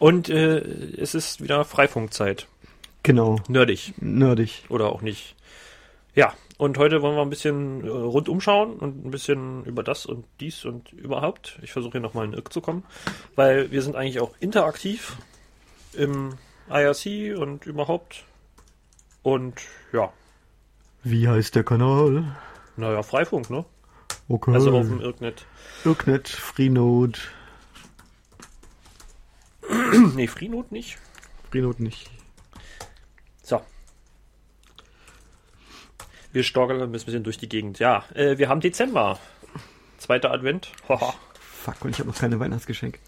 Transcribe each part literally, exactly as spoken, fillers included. Und äh, es ist wieder Freifunkzeit. Genau. Nerdig. Nerdig. Oder auch nicht. Ja, und heute wollen wir ein bisschen äh, rundum schauen und ein bisschen über das und dies und überhaupt. Ich versuche hier nochmal in den Irk zu kommen, weil wir sind eigentlich auch interaktiv im I R C und überhaupt. Und ja. Wie heißt der Kanal? Naja, Freifunk, ne? Okay. Also auf dem Irknet. Irknet, Freenode. Ne, Freenode nicht. Freenode nicht. So. Wir storgeln ein bisschen durch die Gegend. Ja, äh, wir haben Dezember. Zweiter Advent. Hoho. Fuck, und ich habe noch keine Weihnachtsgeschenke.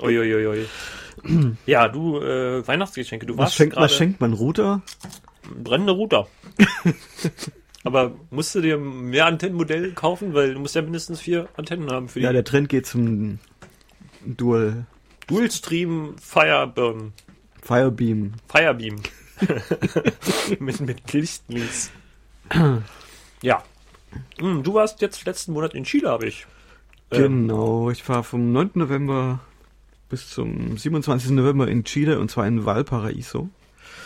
Uiuiui. Ja, du, äh, Weihnachtsgeschenke. Du was warst schenkt, was schenkt man? Router? Brennende Router. Aber musst du dir mehr Antennenmodell kaufen? Weil du musst ja mindestens vier Antennen haben. Für die. Ja, der Trend geht zum Dual... Dual-Stream Fireburn. Firebeam. Firebeam. mit mit Lichtlinks. Ja. Hm, du warst jetzt letzten Monat in Chile, habe ich. Genau, ähm, ich war vom neunten November bis zum siebenundzwanzigsten November in Chile, und zwar in Valparaiso.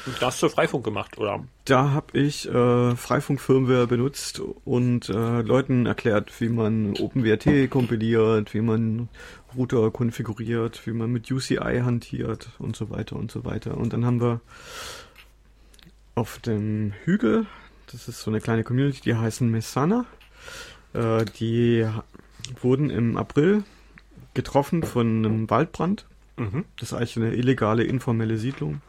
Und da hast du Freifunk gemacht, oder? Da habe ich äh, Freifunk-Firmware benutzt und äh, Leuten erklärt, wie man OpenWrt kompiliert, wie man Router konfiguriert, wie man mit U C I hantiert und so weiter und so weiter. Und dann haben wir auf dem Hügel, das ist so eine kleine Community, die heißen Mesana, äh, die wurden im April getroffen von einem Waldbrand. Mhm. Das ist eigentlich eine illegale, informelle Siedlung.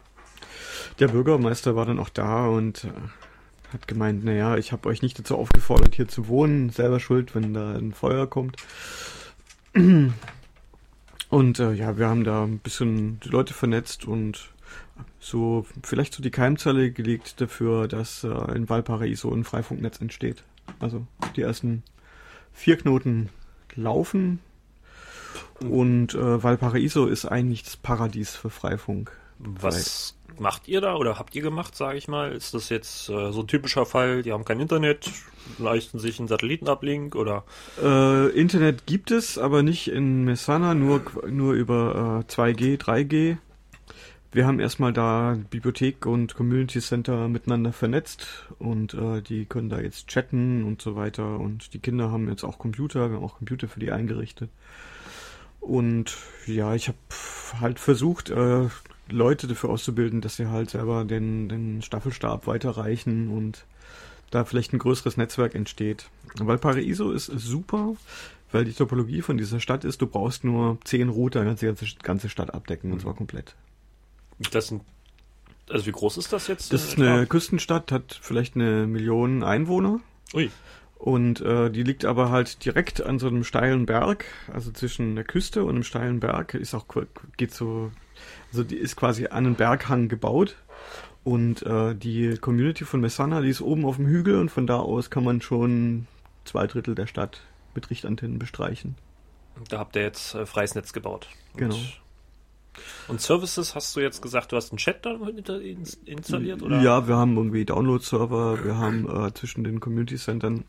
Der Bürgermeister war dann auch da und hat gemeint, naja, ich habe euch nicht dazu aufgefordert, hier zu wohnen. Selber schuld, wenn da ein Feuer kommt. Und äh, ja, wir haben da ein bisschen die Leute vernetzt und so vielleicht so die Keimzelle gelegt dafür, dass äh, in Valparaiso ein Freifunknetz entsteht. Also die ersten vier Knoten laufen und äh, Valparaiso ist eigentlich das Paradies für Freifunk. Was macht ihr da oder habt ihr gemacht, sage ich mal? Ist das jetzt äh, so ein typischer Fall, die haben kein Internet, leisten sich einen Satellitenablink oder? Äh, Internet gibt es, aber nicht in Mesana, nur, nur über äh, zwei G, drei G. Wir haben erstmal da Bibliothek und Community Center miteinander vernetzt und äh, die können da jetzt chatten und so weiter. Und die Kinder haben jetzt auch Computer, wir haben auch Computer für die eingerichtet. Und ja, ich habe halt versucht, äh, Leute dafür auszubilden, dass sie halt selber den, den Staffelstab weiterreichen und da vielleicht ein größeres Netzwerk entsteht. Valparaiso ist super, weil die Topologie von dieser Stadt ist, du brauchst nur zehn Router, kannst die ganze, ganze Stadt abdecken, und zwar komplett. Das sind, also wie groß ist das jetzt? Das ist eine Küstenstadt, hat vielleicht eine Million Einwohner. Ui. Und äh, die liegt aber halt direkt an so einem steilen Berg, also zwischen der Küste und einem steilen Berg. Ist auch geht so, also die ist quasi an einen Berghang gebaut. Und äh, die Community von Mesana, die ist oben auf dem Hügel, und von da aus kann man schon zwei Drittel der Stadt mit Richtantennen bestreichen. Da habt ihr jetzt äh, freies Netz gebaut. Und genau. Und Services, hast du jetzt gesagt, du hast einen Chat da installiert, oder? Ja, wir haben irgendwie Download-Server, wir haben äh, zwischen den Community-Centern,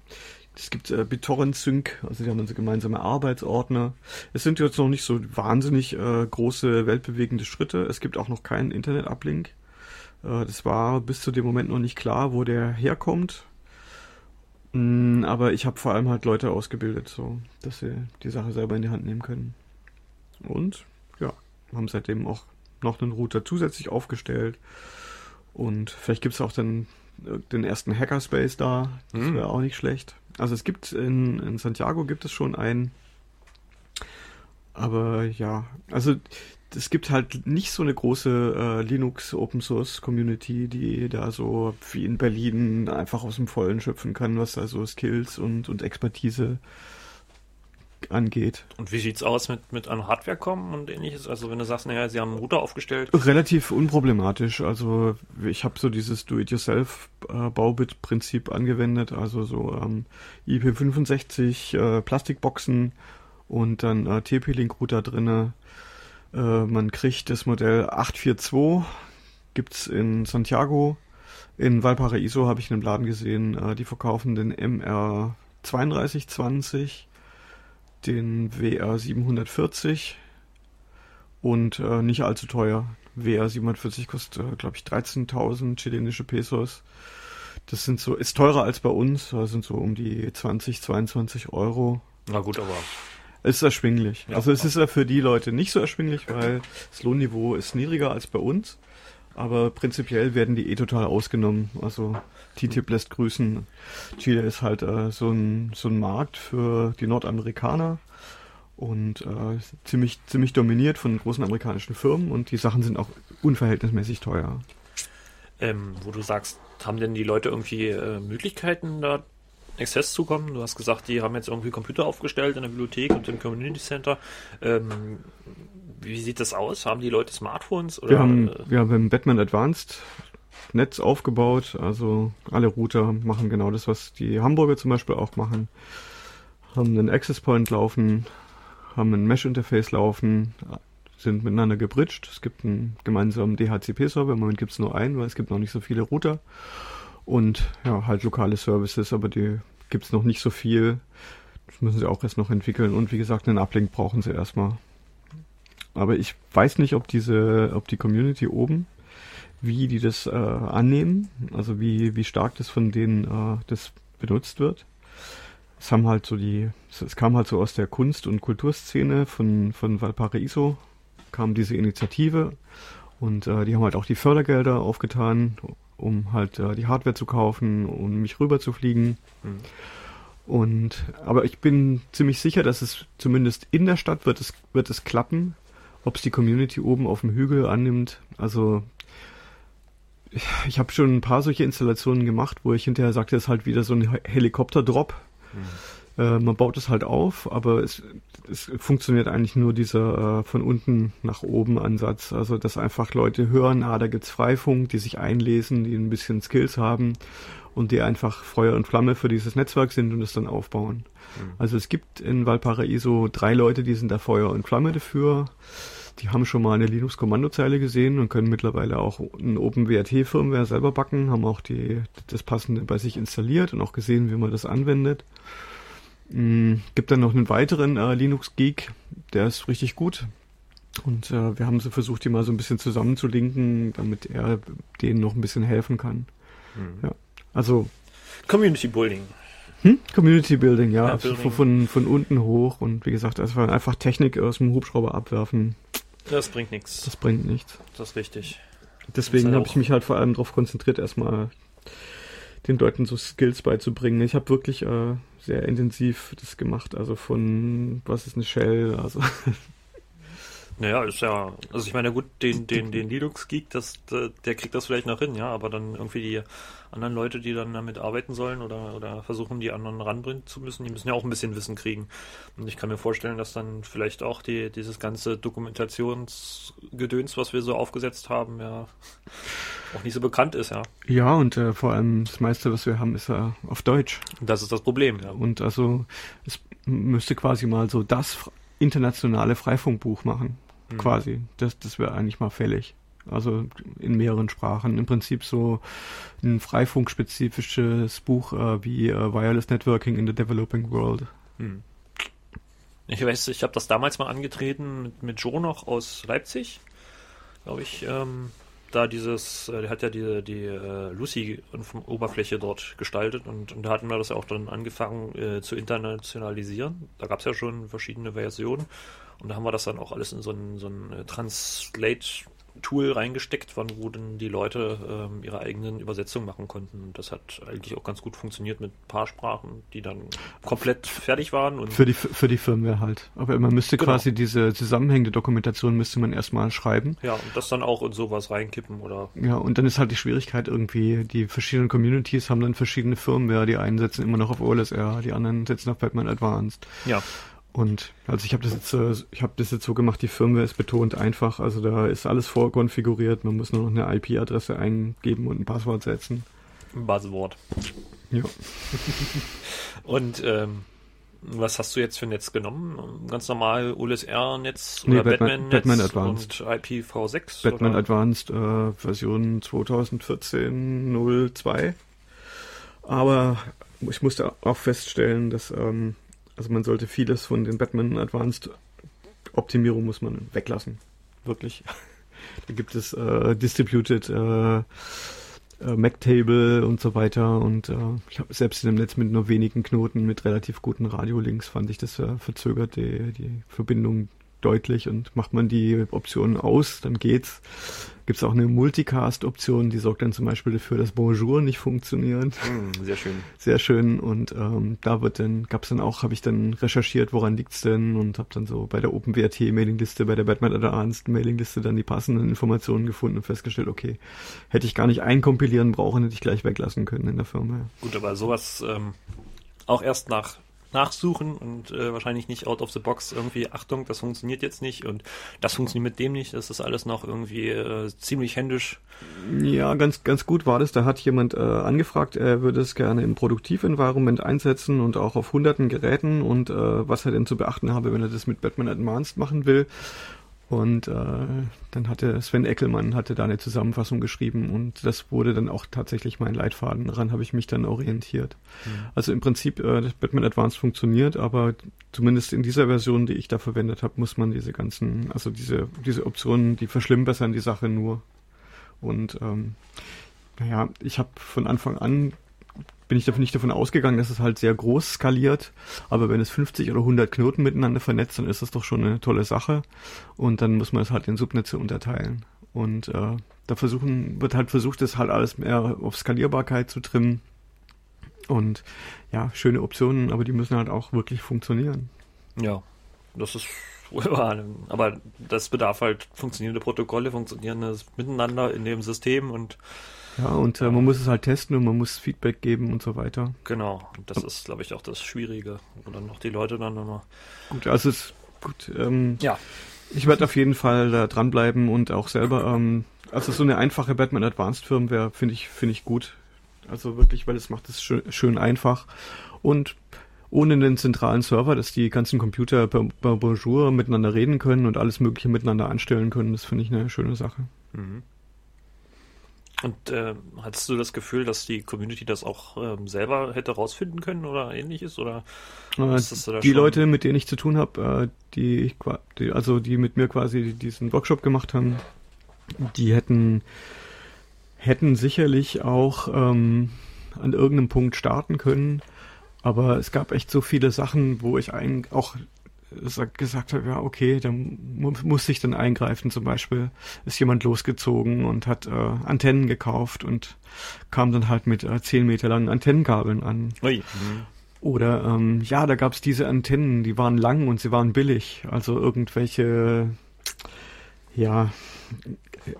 es gibt äh, BitTorrent-Sync, also die haben unsere gemeinsame Arbeitsordner. Es sind jetzt noch nicht so wahnsinnig äh, große, weltbewegende Schritte. Es gibt auch noch keinen Internet-Uplink. Äh, das war bis zu dem Moment noch nicht klar, wo der herkommt. Mm, aber ich habe vor allem halt Leute ausgebildet, so, dass sie die Sache selber in die Hand nehmen können. Und, ja. Haben seitdem auch noch einen Router zusätzlich aufgestellt. Und vielleicht gibt es auch den, den ersten Hackerspace da. Das mhm. wäre auch nicht schlecht. Also es gibt in, in Santiago gibt es schon einen. Aber ja, also es gibt halt nicht so eine große äh, Linux Open Source Community, die da so wie in Berlin einfach aus dem Vollen schöpfen kann, was da so Skills und, und Expertise angeht. Und wie sieht's aus mit, mit an Hardware kommen und ähnliches? Also wenn du sagst, naja, sie haben einen Router aufgestellt. Relativ unproblematisch. Also ich habe so dieses Do-it-yourself-Baubit-Prinzip angewendet. Also so ähm, I P fünfundsechzig äh, Plastikboxen und dann äh, T P-Link-Router drinne. Äh, man kriegt das Modell acht vier zwei. Gibt's in Santiago. In Valparaiso habe ich in einem Laden gesehen. Äh, die verkaufen den M R zweiunddreißig zwanzig. Den W R siebenhundertvierzig und äh, nicht allzu teuer. W R siebenundvierzig kostet, äh, glaube ich, dreizehntausend chilenische Pesos. Das sind so, ist teurer als bei uns, das sind so um die zwanzig, zweiundzwanzig Euro. Na gut, aber... Ist erschwinglich. Ja, also es ist ja für die Leute nicht so erschwinglich, weil das Lohnniveau ist niedriger als bei uns. Aber prinzipiell werden die eh total ausgenommen. Also T T I P lässt grüßen. Chile ist halt äh, so ein so ein Markt für die Nordamerikaner und äh, ziemlich ziemlich dominiert von großen amerikanischen Firmen und die Sachen sind auch unverhältnismäßig teuer. Ähm, wo du sagst, haben denn die Leute irgendwie äh, Möglichkeiten da Access zukommen? Du hast gesagt, die haben jetzt irgendwie Computer aufgestellt in der Bibliothek und im Community Center. Ähm, wie sieht das aus? Haben die Leute Smartphones? Oder? Wir haben, wir haben im Batman Advanced Netz aufgebaut. Also alle Router machen genau das, was die Hamburger zum Beispiel auch machen. Haben einen Access Point laufen, haben ein Mesh Interface laufen, sind miteinander gebridged. Es gibt einen gemeinsamen D H C P-Server. Im Moment gibt es nur einen, weil es gibt noch nicht so viele Router. Und ja, halt lokale Services, aber die gibt's noch nicht so viel. Das müssen sie auch erst noch entwickeln. Und wie gesagt, einen Uplink brauchen sie erstmal. Aber ich weiß nicht, ob diese, ob die Community oben, wie die das äh, annehmen, also wie, wie stark das von denen äh, das benutzt wird. Es haben halt so die, es kam halt so aus der Kunst- und Kulturszene von, von Valparaiso, kam diese Initiative und äh, die haben halt auch die Fördergelder aufgetan, um halt äh, die Hardware zu kaufen und um mich rüber zu fliegen. Mhm. Und aber ich bin ziemlich sicher, dass es zumindest in der Stadt wird es wird es klappen, ob es die Community oben auf dem Hügel annimmt. Also ich, ich habe schon ein paar solche Installationen gemacht, wo ich hinterher sagte, es ist halt wieder so ein Helikopter-Drop. Mhm. Äh, man baut es halt auf, aber es, es funktioniert eigentlich nur dieser äh, von unten nach oben Ansatz. Also, dass einfach Leute hören, ah, da gibt's Freifunk, die sich einlesen, die ein bisschen Skills haben und die einfach Feuer und Flamme für dieses Netzwerk sind und es dann aufbauen. Mhm. Also, es gibt in Valparaiso drei Leute, die sind da Feuer und Flamme dafür. Die haben schon mal eine Linux-Kommandozeile gesehen und können mittlerweile auch ein OpenWrt-Firmware selber backen, haben auch die, das Passende bei sich installiert und auch gesehen, wie man das anwendet. Mhm. Gibt dann noch einen weiteren äh, Linux-Geek, der ist richtig gut. Und äh, wir haben so versucht, die mal so ein bisschen zusammenzulinken, damit er denen noch ein bisschen helfen kann. Mhm. Ja. Also Community Building. Hm? Community Building, ja. ja also Building. Von, von unten hoch und wie gesagt, also einfach Technik aus dem Hubschrauber abwerfen. Das bringt nichts. Das bringt nichts. Das ist richtig. Deswegen habe ich mich halt vor allem darauf konzentriert, erstmal den Leuten so Skills beizubringen. Ich habe wirklich äh, sehr intensiv das gemacht, also von, was ist eine Shell, also... Naja, ist ja, also ich meine, gut, den, den, den Linux-Geek, das, der, der kriegt das vielleicht noch hin, ja, aber dann irgendwie die anderen Leute, die dann damit arbeiten sollen oder, oder versuchen, die anderen ranbringen zu müssen, die müssen ja auch ein bisschen Wissen kriegen. Und ich kann mir vorstellen, dass dann vielleicht auch die, dieses ganze Dokumentationsgedöns, was wir so aufgesetzt haben, ja, auch nicht so bekannt ist, ja. Ja, und äh, vor allem das meiste, was wir haben, ist ja äh, auf Deutsch. Das ist das Problem, ja. Und also, es müsste quasi mal so das internationale Freifunkbuch machen. Quasi. Das, das wäre eigentlich mal fällig. Also in mehreren Sprachen. Im Prinzip so ein freifunkspezifisches Buch äh, wie äh, Wireless Networking in the Developing World. Hm. Ich weiß, ich habe das damals mal angetreten mit, mit Joe noch aus Leipzig. Glaube ich, ähm, da dieses, der hat ja die, die äh, Lucy-Oberfläche dort gestaltet und, und da hatten wir das ja auch dann angefangen äh, zu internationalisieren. Da gab es ja schon verschiedene Versionen. Und da haben wir das dann auch alles in so ein, so ein Translate-Tool reingesteckt, wo dann die Leute ähm, ihre eigenen Übersetzungen machen konnten. Und das hat eigentlich auch ganz gut funktioniert mit ein paar Sprachen, die dann komplett fertig waren. Und für die für die Firmware halt. Aber man müsste genau. quasi diese zusammenhängende Dokumentation müsste man erstmal schreiben. Ja, und das dann auch in sowas reinkippen oder. Ja, und dann ist halt die Schwierigkeit irgendwie, die verschiedenen Communities haben dann verschiedene Firmware. Die einen setzen immer noch auf O L S R, die anderen setzen auf Batman Advanced. Ja. Und also ich habe das jetzt ich habe das jetzt so gemacht, die Firmware ist betont einfach, also da ist alles vorkonfiguriert, man muss nur noch eine I P-Adresse eingeben und ein Passwort setzen. Ein Buzzword. Ja. Und ähm, was hast du jetzt für ein Netz genommen? Ganz normal O L S R-Netz oder nee, Batman, Batman Netz Batman Advanced. Und I P v sechs? Batman oder? Advanced äh, Version zwanzig vierzehn null zwei. Aber ich musste auch feststellen, dass ähm, also man sollte vieles von den Batman Advanced Optimierung muss man weglassen. wirklich. Da gibt es äh, Distributed äh, Mac-Table und so weiter, und äh, ich habe selbst in dem Netz mit nur wenigen Knoten mit relativ guten Radiolinks fand ich das äh, verzögert, die, die Verbindung deutlich, und macht man die Optionen aus, dann geht's. Gibt es auch eine Multicast-Option, die sorgt dann zum Beispiel dafür, dass Bonjour nicht funktioniert. Mm, sehr schön. Sehr schön, und ähm, da wird dann, gab's dann auch, habe ich dann recherchiert, woran liegt's denn, und habe dann so bei der OpenWrt-Mailingliste, bei der Batman Advanced-Mailingliste dann die passenden Informationen gefunden und festgestellt, okay, hätte ich gar nicht einkompilieren brauchen, hätte ich gleich weglassen können in der Firma. Ja. Gut, aber sowas ähm, auch erst nach nachsuchen und äh, wahrscheinlich nicht out of the box irgendwie, Achtung, das funktioniert jetzt nicht und das funktioniert mit dem nicht, das ist alles noch irgendwie äh, ziemlich händisch. Ja, ganz ganz gut war das, da hat jemand äh, angefragt, er würde es gerne im Produktiv-Environment einsetzen und auch auf hunderten Geräten, und äh, was er denn zu beachten habe, wenn er das mit Batman Advanced machen will. Und äh, dann hatte Sven Eckelmann hatte da eine Zusammenfassung geschrieben, und das wurde dann auch tatsächlich mein Leitfaden. Daran habe ich mich dann orientiert. Mhm. Also im Prinzip, äh, das Batman Advanced funktioniert, aber zumindest in dieser Version, die ich da verwendet habe, muss man diese ganzen, also diese diese Optionen, die verschlimmbessern die Sache nur. Und ähm, naja, ich habe von Anfang an bin ich davon nicht davon ausgegangen, dass es halt sehr groß skaliert, aber wenn es fünfzig oder hundert Knoten miteinander vernetzt, dann ist das doch schon eine tolle Sache, und dann muss man es halt in Subnetze unterteilen, und äh, da versuchen wird halt versucht, das halt alles mehr auf Skalierbarkeit zu trimmen, und ja, schöne Optionen, aber die müssen halt auch wirklich funktionieren. Ja, das ist aber das bedarf halt funktionierende Protokolle, funktionierendes Miteinander in dem System, und ja, und äh, man muss es halt testen und man muss Feedback geben und so weiter. Genau, das ist, glaube ich, auch das Schwierige, wo dann noch die Leute dann nochmal... Gut, also es ist gut. Ähm, ja. Ich werde auf jeden Fall da dranbleiben und auch selber, ähm, also so eine einfache Batman Advanced Firmware finde ich, finde ich gut. Also wirklich, weil es macht es schön, schön einfach. Und ohne einen zentralen Server, dass die ganzen Computer per, per Bonjour miteinander reden können und alles Mögliche miteinander anstellen können, das finde ich eine schöne Sache. Mhm. Und äh, hattest du das Gefühl, dass die Community das auch ähm, selber hätte rausfinden können oder ähnliches? Oder äh, ist das da die schon? Leute, mit denen ich zu tun habe, äh, die, ich, die also die mit mir quasi diesen Workshop gemacht haben, die hätten hätten sicherlich auch ähm, an irgendeinem Punkt starten können. Aber es gab echt so viele Sachen, wo ich ein, auch gesagt habe, ja okay, dann mu- muss ich dann eingreifen. Zum Beispiel ist jemand losgezogen und hat äh, Antennen gekauft und kam dann halt mit äh, zehn Meter langen Antennenkabeln an. Ui. Oder ähm, ja, da gab es diese Antennen, die waren lang und sie waren billig. Also irgendwelche ja,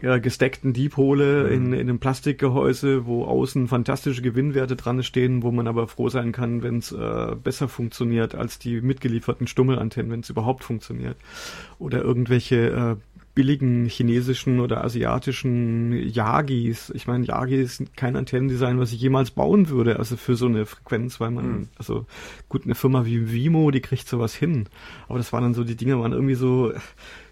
ja gesteckten Dipole in, in einem Plastikgehäuse, wo außen fantastische Gewinnwerte dran stehen, wo man aber froh sein kann, wenn es äh, besser funktioniert als die mitgelieferten Stummelantennen, wenn es überhaupt funktioniert. Oder irgendwelche äh, billigen chinesischen oder asiatischen Yagis. Ich meine, Yagi ist kein Antennendesign, was ich jemals bauen würde, also für so eine Frequenz, weil man, mhm. also gut, eine Firma wie Wimo, die kriegt sowas hin. Aber das waren dann so, die Dinge waren irgendwie so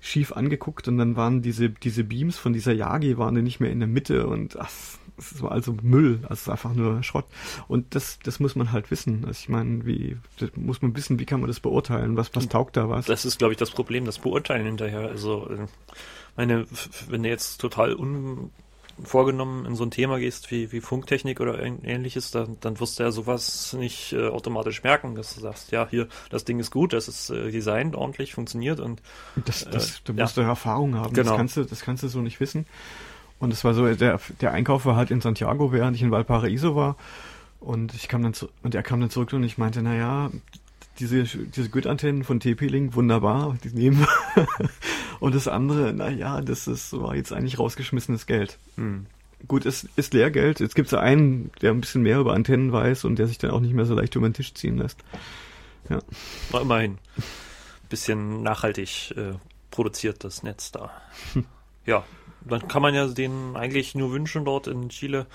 schief angeguckt, und dann waren diese diese Beams von dieser Yagi waren dann nicht mehr in der Mitte, und ach, das war also Müll, also es ist einfach nur Schrott. Und das das muss man halt wissen. Also ich meine, wie das muss man wissen, wie kann man das beurteilen, was, was taugt da was? Das ist, glaube ich, das Problem, das Beurteilen hinterher. Also meine, wenn du jetzt total unvorgenommen in so ein Thema gehst wie, wie Funktechnik oder ähnliches, dann, dann wirst du ja sowas nicht äh, automatisch merken, dass du sagst, ja, hier, das Ding ist gut, das ist äh, designt, ordentlich, funktioniert. Und das, das, äh, da musst ja. du Erfahrung haben, genau. das, kannst du, das kannst du so nicht wissen. Und das war so, der, der Einkauf war halt in Santiago, während ich in Valparaiso war, und ich kam dann zu, und er kam dann zurück, und ich meinte, naja, diese, diese Grid-Antennen von T P-Link, wunderbar, die nehmen wir. Und das andere, naja, das ist, war jetzt eigentlich rausgeschmissenes Geld. Mhm. Gut, es ist Lehrgeld. Jetzt gibt es einen, der ein bisschen mehr über Antennen weiß und der sich dann auch nicht mehr so leicht über den Tisch ziehen lässt. Ja. War immerhin ein bisschen nachhaltig äh, produziert das Netz da. Hm. Ja, dann kann man ja denen eigentlich nur wünschen dort in Chile,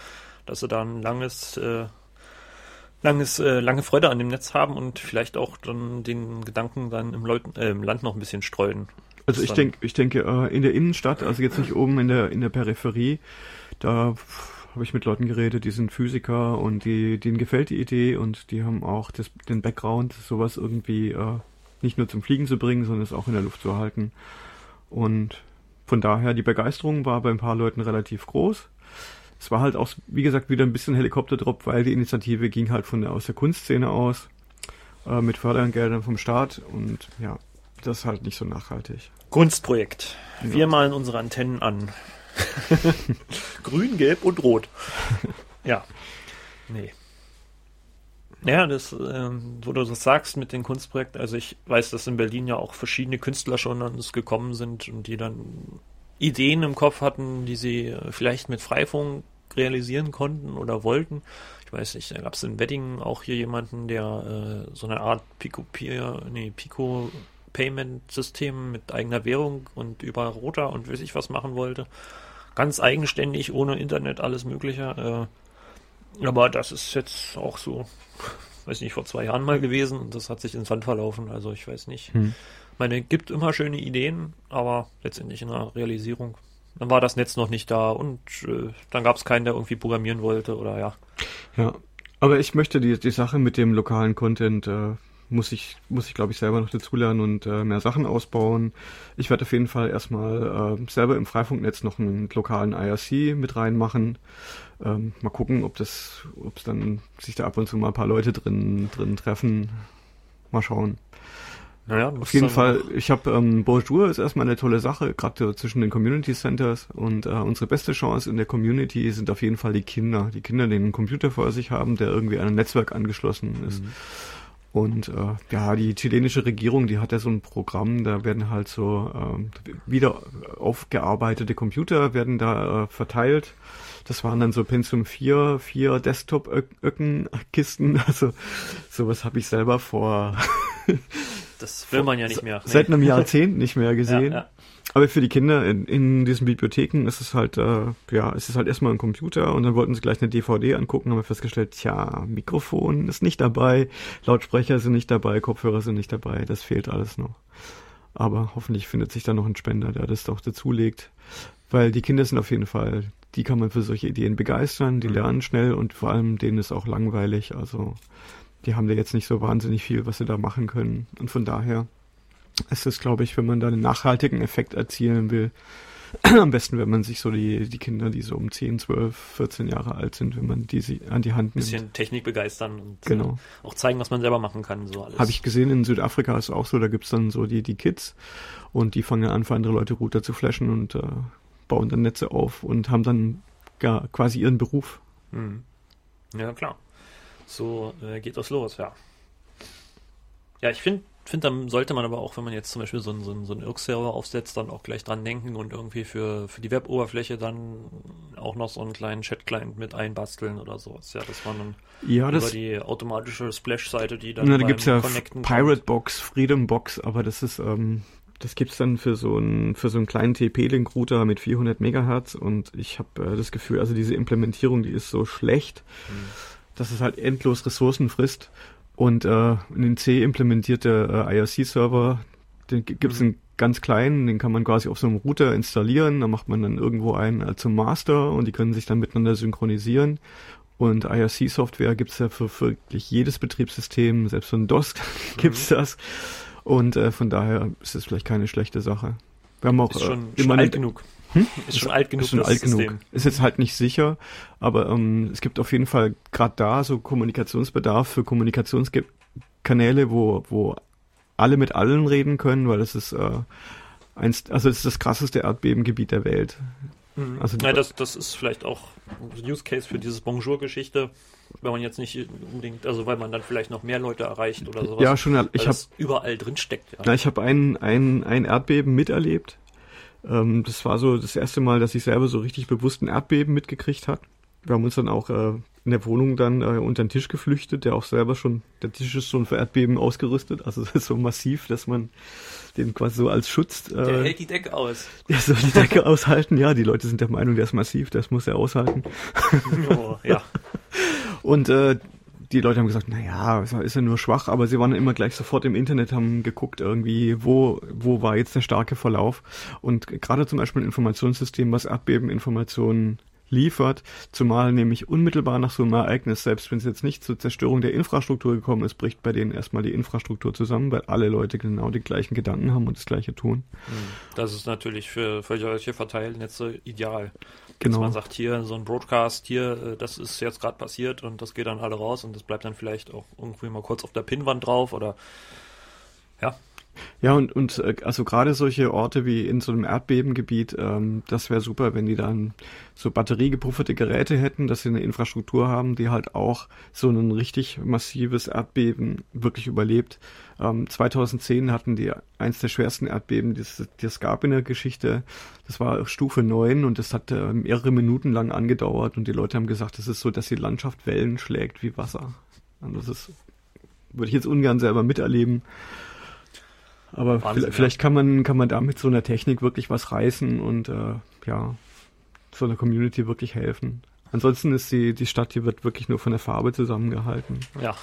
dass sie da ein langes... Äh, Langes, äh, lange Freude an dem Netz haben und vielleicht auch dann den Gedanken dann im, Leuten, äh, im Land noch ein bisschen streuen. Also ich denke, ich denke äh, in der Innenstadt, also jetzt nicht oben in der in der Peripherie, da habe ich mit Leuten geredet, die sind Physiker und die denen gefällt die Idee und die haben auch das, den Background, sowas irgendwie äh, nicht nur zum Fliegen zu bringen, sondern es auch in der Luft zu halten. Und Von daher, die Begeisterung war bei ein paar Leuten relativ groß. Es war halt auch, wie gesagt, wieder ein bisschen Helikopterdrop, weil die Initiative ging halt von der, aus der Kunstszene aus, äh, mit Fördergeldern vom Staat, und ja, das ist halt nicht so nachhaltig. Kunstprojekt. Genau. Wir malen unsere Antennen an. Grün, Gelb und Rot. Ja. Nee. Ja, das, ähm, wo du das sagst mit den Kunstprojekten, also ich weiß, dass in Berlin ja auch verschiedene Künstler schon an uns gekommen sind und die dann Ideen im Kopf hatten, die sie vielleicht mit Freifunk realisieren konnten oder wollten. Ich weiß nicht, da gab es in Weddingen auch hier jemanden, der äh, so eine Art Pico, nee, Pico Payment-System mit eigener Währung und über Rota und weiß ich was machen wollte. Ganz eigenständig, ohne Internet, alles Mögliche. Äh, aber das ist jetzt auch so... weiß nicht, vor zwei Jahren mal gewesen, und das hat sich ins Sand verlaufen, also ich weiß nicht. Hm. Ich meine, gibt immer schöne Ideen, aber letztendlich in der Realisierung. Dann war das Netz noch nicht da und äh, dann gab es keinen, der irgendwie programmieren wollte oder ja. Ja, aber ich möchte die, die Sache mit dem lokalen Content, äh, muss ich, muss ich glaube ich selber noch dazulernen und äh, mehr Sachen ausbauen. Ich werde auf jeden Fall erstmal äh, selber im Freifunknetz noch einen lokalen I R C mit reinmachen. Ähm, mal gucken, ob das, ob es dann sich da ab und zu mal ein paar Leute drin, drin treffen. Mal schauen. Naja, auf jeden Fall, ich habe, ähm, Bonjour ist erstmal eine tolle Sache, gerade zwischen den Community Centers, und äh, unsere beste Chance in der Community sind auf jeden Fall die Kinder. Die Kinder, die einen Computer vor sich haben, der irgendwie an ein Netzwerk angeschlossen ist. Mhm. Und äh, ja, die chilenische Regierung, die hat ja so ein Programm, da werden halt so ähm, wieder aufgearbeitete Computer werden da äh, verteilt. Das waren dann so Pentium vier, vier Desktop-Öcken-Kisten. Also sowas habe ich selber vor... das will man ja nicht mehr. Seit einem Jahrzehnt nicht mehr gesehen. Ja, ja. Aber für die Kinder in, in diesen Bibliotheken ist es halt, äh, ja, ist es halt erstmal ein Computer, und dann wollten sie gleich eine D V D angucken, haben wir festgestellt, tja, Mikrofon ist nicht dabei, Lautsprecher sind nicht dabei, Kopfhörer sind nicht dabei, das fehlt alles noch. Aber hoffentlich findet sich da noch ein Spender, der das doch dazulegt, weil die Kinder sind auf jeden Fall, die kann man für solche Ideen begeistern, die mhm. lernen schnell, und vor allem denen ist auch langweilig, also die haben da jetzt nicht so wahnsinnig viel, was sie da machen können, und von daher... Es ist, glaube ich, wenn man da einen nachhaltigen Effekt erzielen will, am besten, wenn man sich so die, die Kinder, die so um zehn, zwölf, vierzehn Jahre alt sind, wenn man die sie an die Hand nimmt. Ein bisschen Technik begeistern und genau. äh, auch zeigen, was man selber machen kann. So alles. Habe ich gesehen, in Südafrika ist es auch so, da gibt es dann so die, die Kids, und die fangen an, für andere Leute Router zu flashen und äh, bauen dann Netze auf und haben dann ja, quasi ihren Beruf. Hm. Ja, klar. So äh, geht das los, ja. Ja, ich finde, Ich finde, dann sollte man aber auch, wenn man jetzt zum Beispiel so einen, so einen, so einen I R C-Server aufsetzt, dann auch gleich dran denken und irgendwie für, für die Web-Oberfläche dann auch noch so einen kleinen Chat-Client mit einbasteln oder sowas. Ja, das war dann ja, über das, die automatische Splash-Seite, die dann na, da gibt's ja Pirate-Box, Freedom-Box, aber das ist, ähm, das gibt's dann für so einen, für so einen kleinen T P-Link-Router mit vierhundert Megahertz, und ich habe äh, das Gefühl, also diese Implementierung, die ist so schlecht, hm. dass es halt endlos Ressourcen frisst. Und äh, in C implementierte äh, I R C-Server, den g- gibt's mhm. einen ganz kleinen, den kann man quasi auf so einem Router installieren, da macht man dann irgendwo einen äh, zum Master, und die können sich dann miteinander synchronisieren. Und I R C-Software gibt's ja für, für wirklich jedes Betriebssystem, selbst für ein DOS mhm. gibt's das. Und äh, von daher ist es vielleicht keine schlechte Sache. Wir haben auch ist schon, äh, schon alt genug. Hm? Ist, ist schon alt genug. Ist schon das alt genug. Ist jetzt halt nicht sicher, aber ähm, es gibt auf jeden Fall gerade da so Kommunikationsbedarf für Kommunikationskanäle, wo wo alle mit allen reden können, weil das ist äh, eins, also das ist das krasseste Erdbebengebiet der Welt. Mhm. Also ja, das das ist vielleicht auch ein Use Case für dieses Bonjour-Geschichte, wenn man jetzt nicht unbedingt, also weil man dann vielleicht noch mehr Leute erreicht oder sowas. Ja, schon. Ich habe überall drin steckt. Ja. Na, ich habe ein ein ein Erdbeben miterlebt. Das war so das erste Mal, dass ich selber so richtig bewusst ein Erdbeben mitgekriegt habe. Wir haben uns dann auch äh, in der Wohnung dann äh, unter den Tisch geflüchtet, der auch selber schon, der Tisch ist schon für Erdbeben ausgerüstet, also das ist so massiv, dass man den quasi so als Schutz... Äh, der hält die Decke aus. Der soll die Decke aushalten, ja, die Leute sind der Meinung, der ist massiv, das muss er aushalten. Oh, ja. Und äh, die Leute haben gesagt, naja, ist ja nur schwach, aber sie waren immer gleich sofort im Internet, haben geguckt irgendwie, wo wo war jetzt der starke Verlauf. Und gerade zum Beispiel ein Informationssystem, was Erdbebeninformationen liefert, zumal nämlich unmittelbar nach so einem Ereignis, selbst wenn es jetzt nicht zur Zerstörung der Infrastruktur gekommen ist, bricht bei denen erstmal die Infrastruktur zusammen, weil alle Leute genau die gleichen Gedanken haben und das Gleiche tun. Das ist natürlich für, für solche Verteilnetze ideal. Genau. Dass man sagt, hier so ein Broadcast, hier, das ist jetzt gerade passiert und das geht dann alle raus und das bleibt dann vielleicht auch irgendwie mal kurz auf der Pinnwand drauf oder ja. Ja, und, und also gerade solche Orte wie in so einem Erdbebengebiet, ähm, das wäre super, wenn die dann so batteriegepufferte Geräte hätten, dass sie eine Infrastruktur haben, die halt auch so ein richtig massives Erdbeben wirklich überlebt. Ähm, zweitausendzehn hatten die eins der schwersten Erdbeben, die es gab in der Geschichte. Das war Stufe neun und das hat äh, mehrere Minuten lang angedauert und die Leute haben gesagt, das ist so, dass die Landschaft Wellen schlägt wie Wasser. Und das ist, würde ich jetzt ungern selber miterleben. Aber Wahnsinn, vielleicht ja. kann man kann man da mit so einer Technik wirklich was reißen und äh, ja, so einer Community wirklich helfen. Ansonsten ist die, die Stadt, die wird wirklich nur von der Farbe zusammengehalten. Ja.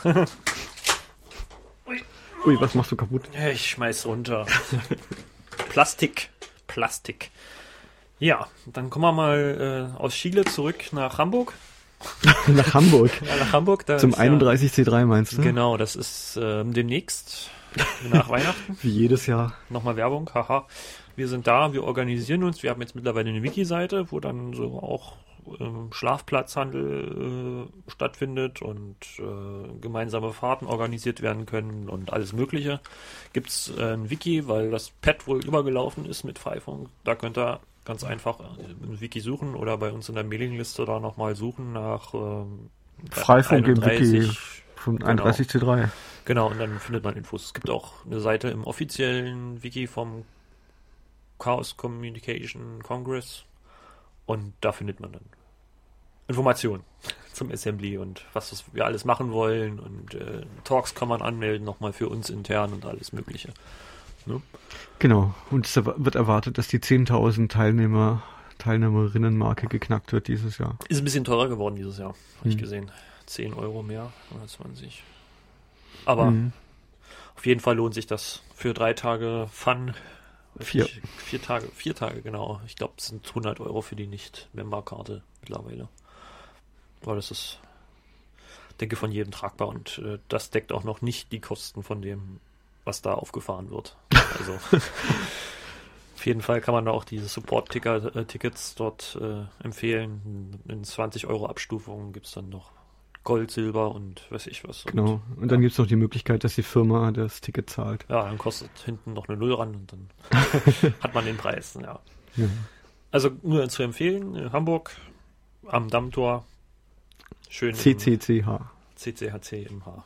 Ui. Ui, was machst du kaputt? Ich schmeiß runter. Plastik. Plastik. Ja, dann kommen wir mal äh, aus Chile zurück nach Hamburg. Nach Hamburg? Ja, nach Hamburg. Da zum einunddreißig C drei ja, meinst du? Genau, das ist äh, demnächst. Nach Weihnachten. Wie jedes Jahr. Nochmal Werbung, haha. Wir sind da, wir organisieren uns. Wir haben jetzt mittlerweile eine Wiki-Seite, wo dann so auch ähm, Schlafplatzhandel äh, stattfindet und äh, gemeinsame Fahrten organisiert werden können und alles Mögliche. Gibt es äh, ein Wiki, weil das Pad wohl übergelaufen ist mit Freifunk. Da könnt ihr ganz einfach im Wiki suchen oder bei uns in der Mailingliste da nochmal suchen nach ähm, Freifunk im Wiki. Von einunddreißig C drei. Genau. genau, und dann findet man Infos. Es gibt auch eine Seite im offiziellen Wiki vom Chaos Communication Congress und da findet man dann Informationen zum Assembly und was wir alles machen wollen und äh, Talks kann man anmelden, nochmal für uns intern und alles Mögliche. Ne? Genau, und es wird erwartet, dass die zehntausend Teilnehmer, Teilnehmerinnen-Marke geknackt wird dieses Jahr. Ist ein bisschen teurer geworden dieses Jahr, habe hm. ich gesehen. zehn Euro mehr oder zwanzig. Aber mhm. auf jeden Fall lohnt sich das für drei Tage Fun. Vier. Vier Tage, vier Tage, genau. Ich glaube, es sind hundert Euro für die Nicht-Member-Karte mittlerweile. Aber das ist, denke, von jedem tragbar und äh, das deckt auch noch nicht die Kosten von dem, was da aufgefahren wird. Also auf jeden Fall kann man da auch diese Support-Tickets dort äh, empfehlen. In zwanzig Euro Abstufungen gibt es dann noch Gold, Silber und weiß ich was. Genau. Und, und dann ja. gibt es noch die Möglichkeit, dass die Firma das Ticket zahlt. Ja, dann kostet hinten noch eine Null ran und dann hat man den Preis. Ja. Ja. Also nur zu empfehlen, Hamburg am Dammtor. Schön. C C C H. C C H C im H.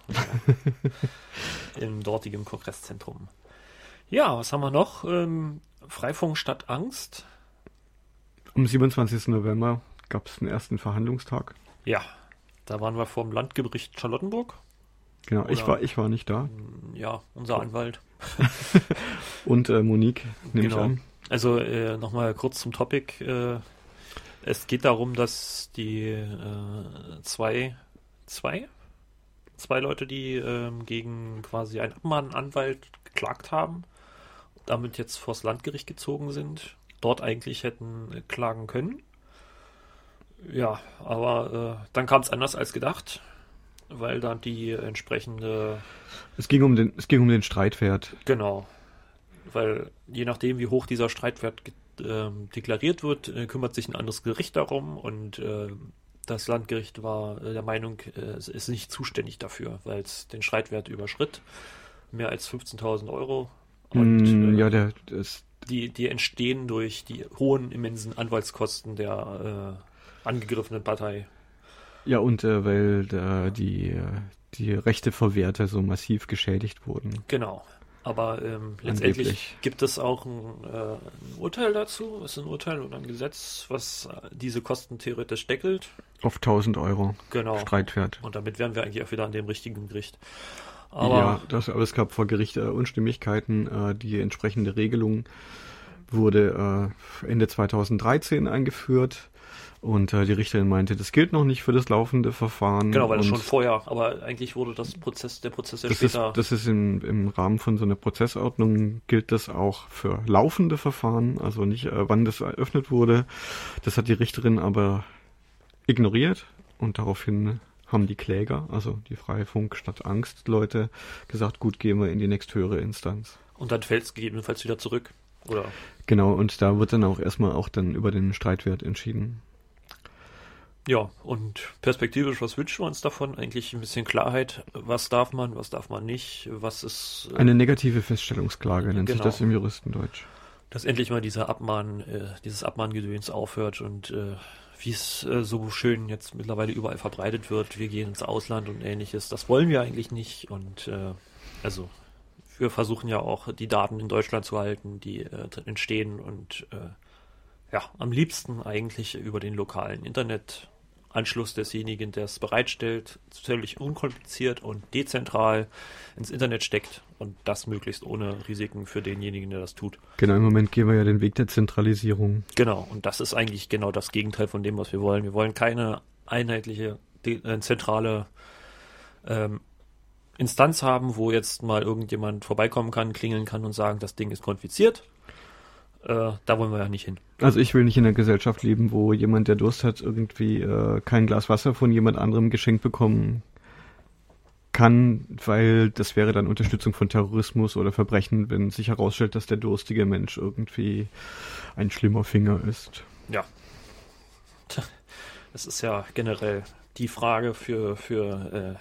Ja. Im dortigen Kongresszentrum. Ja, was haben wir noch? Ähm, Freifunk statt Angst. Am siebenundzwanzigsten November gab es den ersten Verhandlungstag. Ja. Da waren wir vor dem Landgericht Charlottenburg. Genau, Oder, ich war ich war nicht da. Ja, unser oh. Anwalt. Und äh, Monique, nehme genau. ich an. Also äh, nochmal kurz zum Topic. Äh, es geht darum, dass die äh, zwei, zwei, zwei Leute, die äh, gegen quasi einen Abmahnanwalt geklagt haben, damit jetzt vors Landgericht gezogen sind, dort eigentlich hätten äh, klagen können. Ja, aber äh, dann kam es anders als gedacht, weil dann die entsprechende... Es ging um den, es ging um den Streitwert. Genau, weil je nachdem, wie hoch dieser Streitwert äh, deklariert wird, äh, kümmert sich ein anderes Gericht darum und äh, das Landgericht war äh, der Meinung, äh, es ist nicht zuständig dafür, weil es den Streitwert überschritt, mehr als fünfzehntausend Euro. Und, mm, äh, ja, der, das... die, die entstehen durch die hohen, immensen Anwaltskosten der... Äh, angegriffenen Partei. Ja, und äh, weil äh, die, die Rechteverwerter so massiv geschädigt wurden. Genau, aber ähm, letztendlich Angeblich. gibt es auch ein, äh, ein Urteil dazu, es ist ein Urteil und ein Gesetz, was diese Kosten theoretisch deckelt. Auf tausend Euro genau. Streitwert. Und damit wären wir eigentlich auch wieder an dem richtigen Gericht. Aber, ja, das, aber es gab vor Gericht äh, Unstimmigkeiten, äh, die entsprechende Regelung wurde äh, Ende zweitausenddreizehn eingeführt. Und äh, die Richterin meinte, das gilt noch nicht für das laufende Verfahren. Genau, weil das schon vorher, aber eigentlich wurde das Prozess, der Prozess ja das später... Ist, das ist im, im Rahmen von so einer Prozessordnung, gilt das auch für laufende Verfahren, also nicht, äh, wann das eröffnet wurde. Das hat die Richterin aber ignoriert und daraufhin haben die Kläger, also die Freifunk statt Angst Leute, gesagt, gut, gehen wir in die nächsthöhere Instanz. Und dann fällt es gegebenenfalls wieder zurück, oder? Genau, und da wird dann auch erstmal auch dann über den Streitwert entschieden. Ja, und perspektivisch, was wünschen wir uns davon? Eigentlich ein bisschen Klarheit, was darf man, was darf man nicht, was ist... Äh, Eine negative Feststellungsklage nennt genau. sich das im Juristendeutsch. Dass endlich mal dieser Abmahn, äh, dieses Abmahngedöns aufhört und äh, wie es äh, so schön jetzt mittlerweile überall verbreitet wird, wir gehen ins Ausland und ähnliches, das wollen wir eigentlich nicht und äh, also wir versuchen ja auch die Daten in Deutschland zu halten, die äh, entstehen und äh, ja, am liebsten eigentlich über den lokalen Internetanschluss desjenigen, der es bereitstellt, völlig unkompliziert und dezentral ins Internet steckt und das möglichst ohne Risiken für denjenigen, der das tut. Genau, im Moment gehen wir ja den Weg der Zentralisierung. Genau, und das ist eigentlich genau das Gegenteil von dem, was wir wollen. Wir wollen keine einheitliche, de- zentrale ähm, Instanz haben, wo jetzt mal irgendjemand vorbeikommen kann, klingeln kann und sagen, das Ding ist konfiziert. Äh, da wollen wir ja nicht hin. Also ich will nicht in einer Gesellschaft leben, wo jemand, der Durst hat, irgendwie äh, kein Glas Wasser von jemand anderem geschenkt bekommen kann, weil das wäre dann Unterstützung von Terrorismus oder Verbrechen, wenn sich herausstellt, dass der durstige Mensch irgendwie ein schlimmer Finger ist. Ja. Das ist ja generell die Frage für, für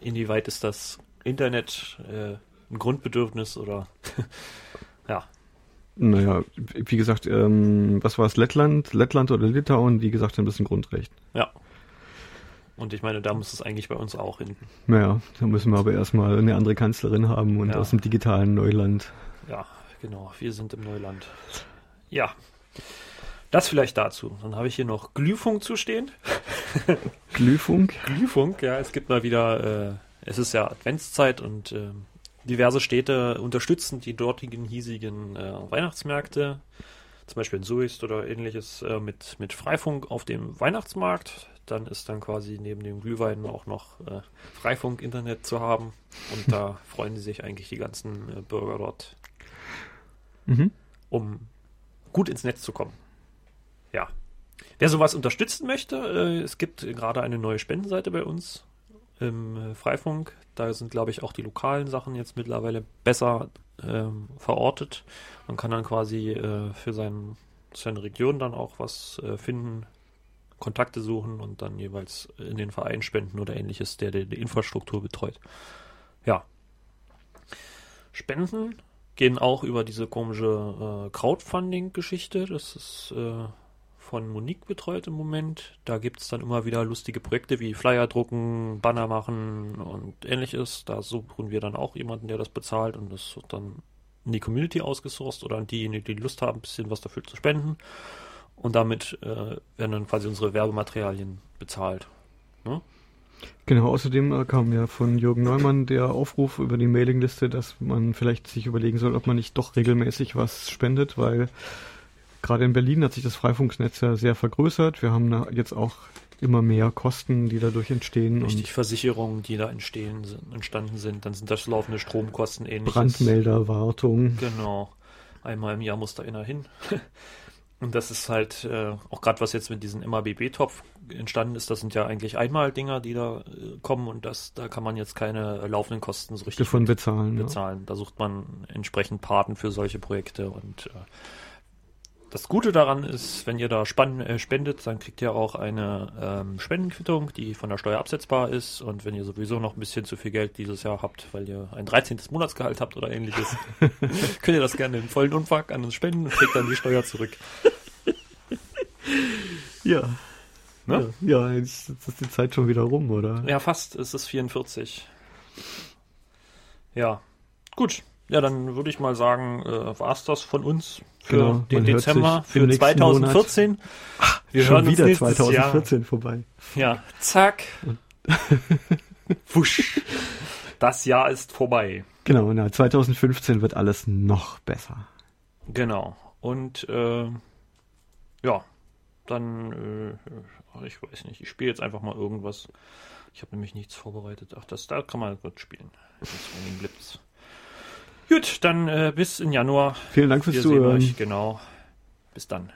äh, inwieweit ist das Internet äh, ein Grundbedürfnis oder ja. Naja, wie gesagt, ähm, was war es, Lettland? Lettland oder Litauen, wie gesagt, ein bisschen Grundrecht. Ja. Und ich meine, da muss es eigentlich bei uns auch hin. Naja, da müssen wir aber erstmal eine andere Kanzlerin haben und ja. aus dem digitalen Neuland. Ja, genau, wir sind im Neuland. Ja, das vielleicht dazu. Dann habe ich hier noch Glühfunk zu stehen. Glühfunk? Glühfunk, ja, es gibt mal wieder, äh, es ist ja Adventszeit und... Äh, diverse Städte unterstützen die dortigen hiesigen äh, Weihnachtsmärkte, zum Beispiel in Soest oder ähnliches, äh, mit, mit Freifunk auf dem Weihnachtsmarkt. Dann ist dann quasi neben dem Glühwein auch noch äh, Freifunk-Internet zu haben. Und da freuen sich eigentlich die ganzen äh, Bürger dort, mhm. um gut ins Netz zu kommen. Ja. Wer sowas unterstützen möchte, äh, es gibt gerade eine neue Spendenseite bei uns im Freifunk. Da sind, glaube ich, auch die lokalen Sachen jetzt mittlerweile besser ähm, verortet. Man kann dann quasi äh, für sein, seine Region dann auch was äh, finden, Kontakte suchen und dann jeweils in den Verein spenden oder ähnliches, der die Infrastruktur betreut. Ja. Spenden gehen auch über diese komische äh, Crowdfunding-Geschichte. Das ist... Äh, von Monique betreut im Moment. Da gibt es dann immer wieder lustige Projekte wie Flyer drucken, Banner machen und ähnliches. Da suchen wir dann auch jemanden, der das bezahlt und das wird dann in die Community ausgesourcet oder an diejenigen, die Lust haben, ein bisschen was dafür zu spenden. Und damit äh, werden dann quasi unsere Werbematerialien bezahlt. Ne? Genau, außerdem kam ja von Jürgen Neumann der Aufruf über die Mailingliste, dass man vielleicht sich überlegen soll, ob man nicht doch regelmäßig was spendet, weil gerade in Berlin hat sich das Freifunknetz ja sehr vergrößert. Wir haben jetzt auch immer mehr Kosten, die dadurch entstehen. Richtig, und Versicherungen, die da entstehen, sind, entstanden sind. Dann sind das laufende Stromkosten, ähnliches. Brandmelder, Wartung. Genau. Einmal im Jahr muss da einer hin. Und das ist halt äh, auch gerade was jetzt mit diesem M A B B-Topf entstanden ist. Das sind ja eigentlich Einmaldinger, die da äh, kommen und das, da kann man jetzt keine äh, laufenden Kosten so richtig von bezahlen. bezahlen. Ja. Da sucht man entsprechend Paten für solche Projekte und äh, das Gute daran ist, wenn ihr da span- äh, spendet, dann kriegt ihr auch eine ähm, Spendenquittung, die von der Steuer absetzbar ist. Und wenn ihr sowieso noch ein bisschen zu viel Geld dieses Jahr habt, weil ihr ein dreizehntes Monatsgehalt habt oder ähnliches, könnt ihr das gerne im vollen Umfang an uns spenden und kriegt dann die Steuer zurück. Ja. Ne? Ja, jetzt ist die Zeit schon wieder rum, oder? Ja, fast. Es ist vierundvierzig. Ja, gut. Ja, dann würde ich mal sagen, äh, war's das von uns für genau, den Dezember, für zweitausendvierzehn. Ach, wir schon hören uns wieder zweitausendvierzehn Jahr. Vorbei. Ja, zack. Wusch. Das Jahr ist vorbei. Genau, na, zweitausendfünfzehn wird alles noch besser. Genau. Und äh, ja, dann, äh, ich weiß nicht, ich spiele jetzt einfach mal irgendwas. Ich habe nämlich nichts vorbereitet. Ach, das da kann man gut spielen. Das war den Blips. Gut, dann äh, bis in Januar. Vielen Dank fürs Zuhören. Genau. Bis dann.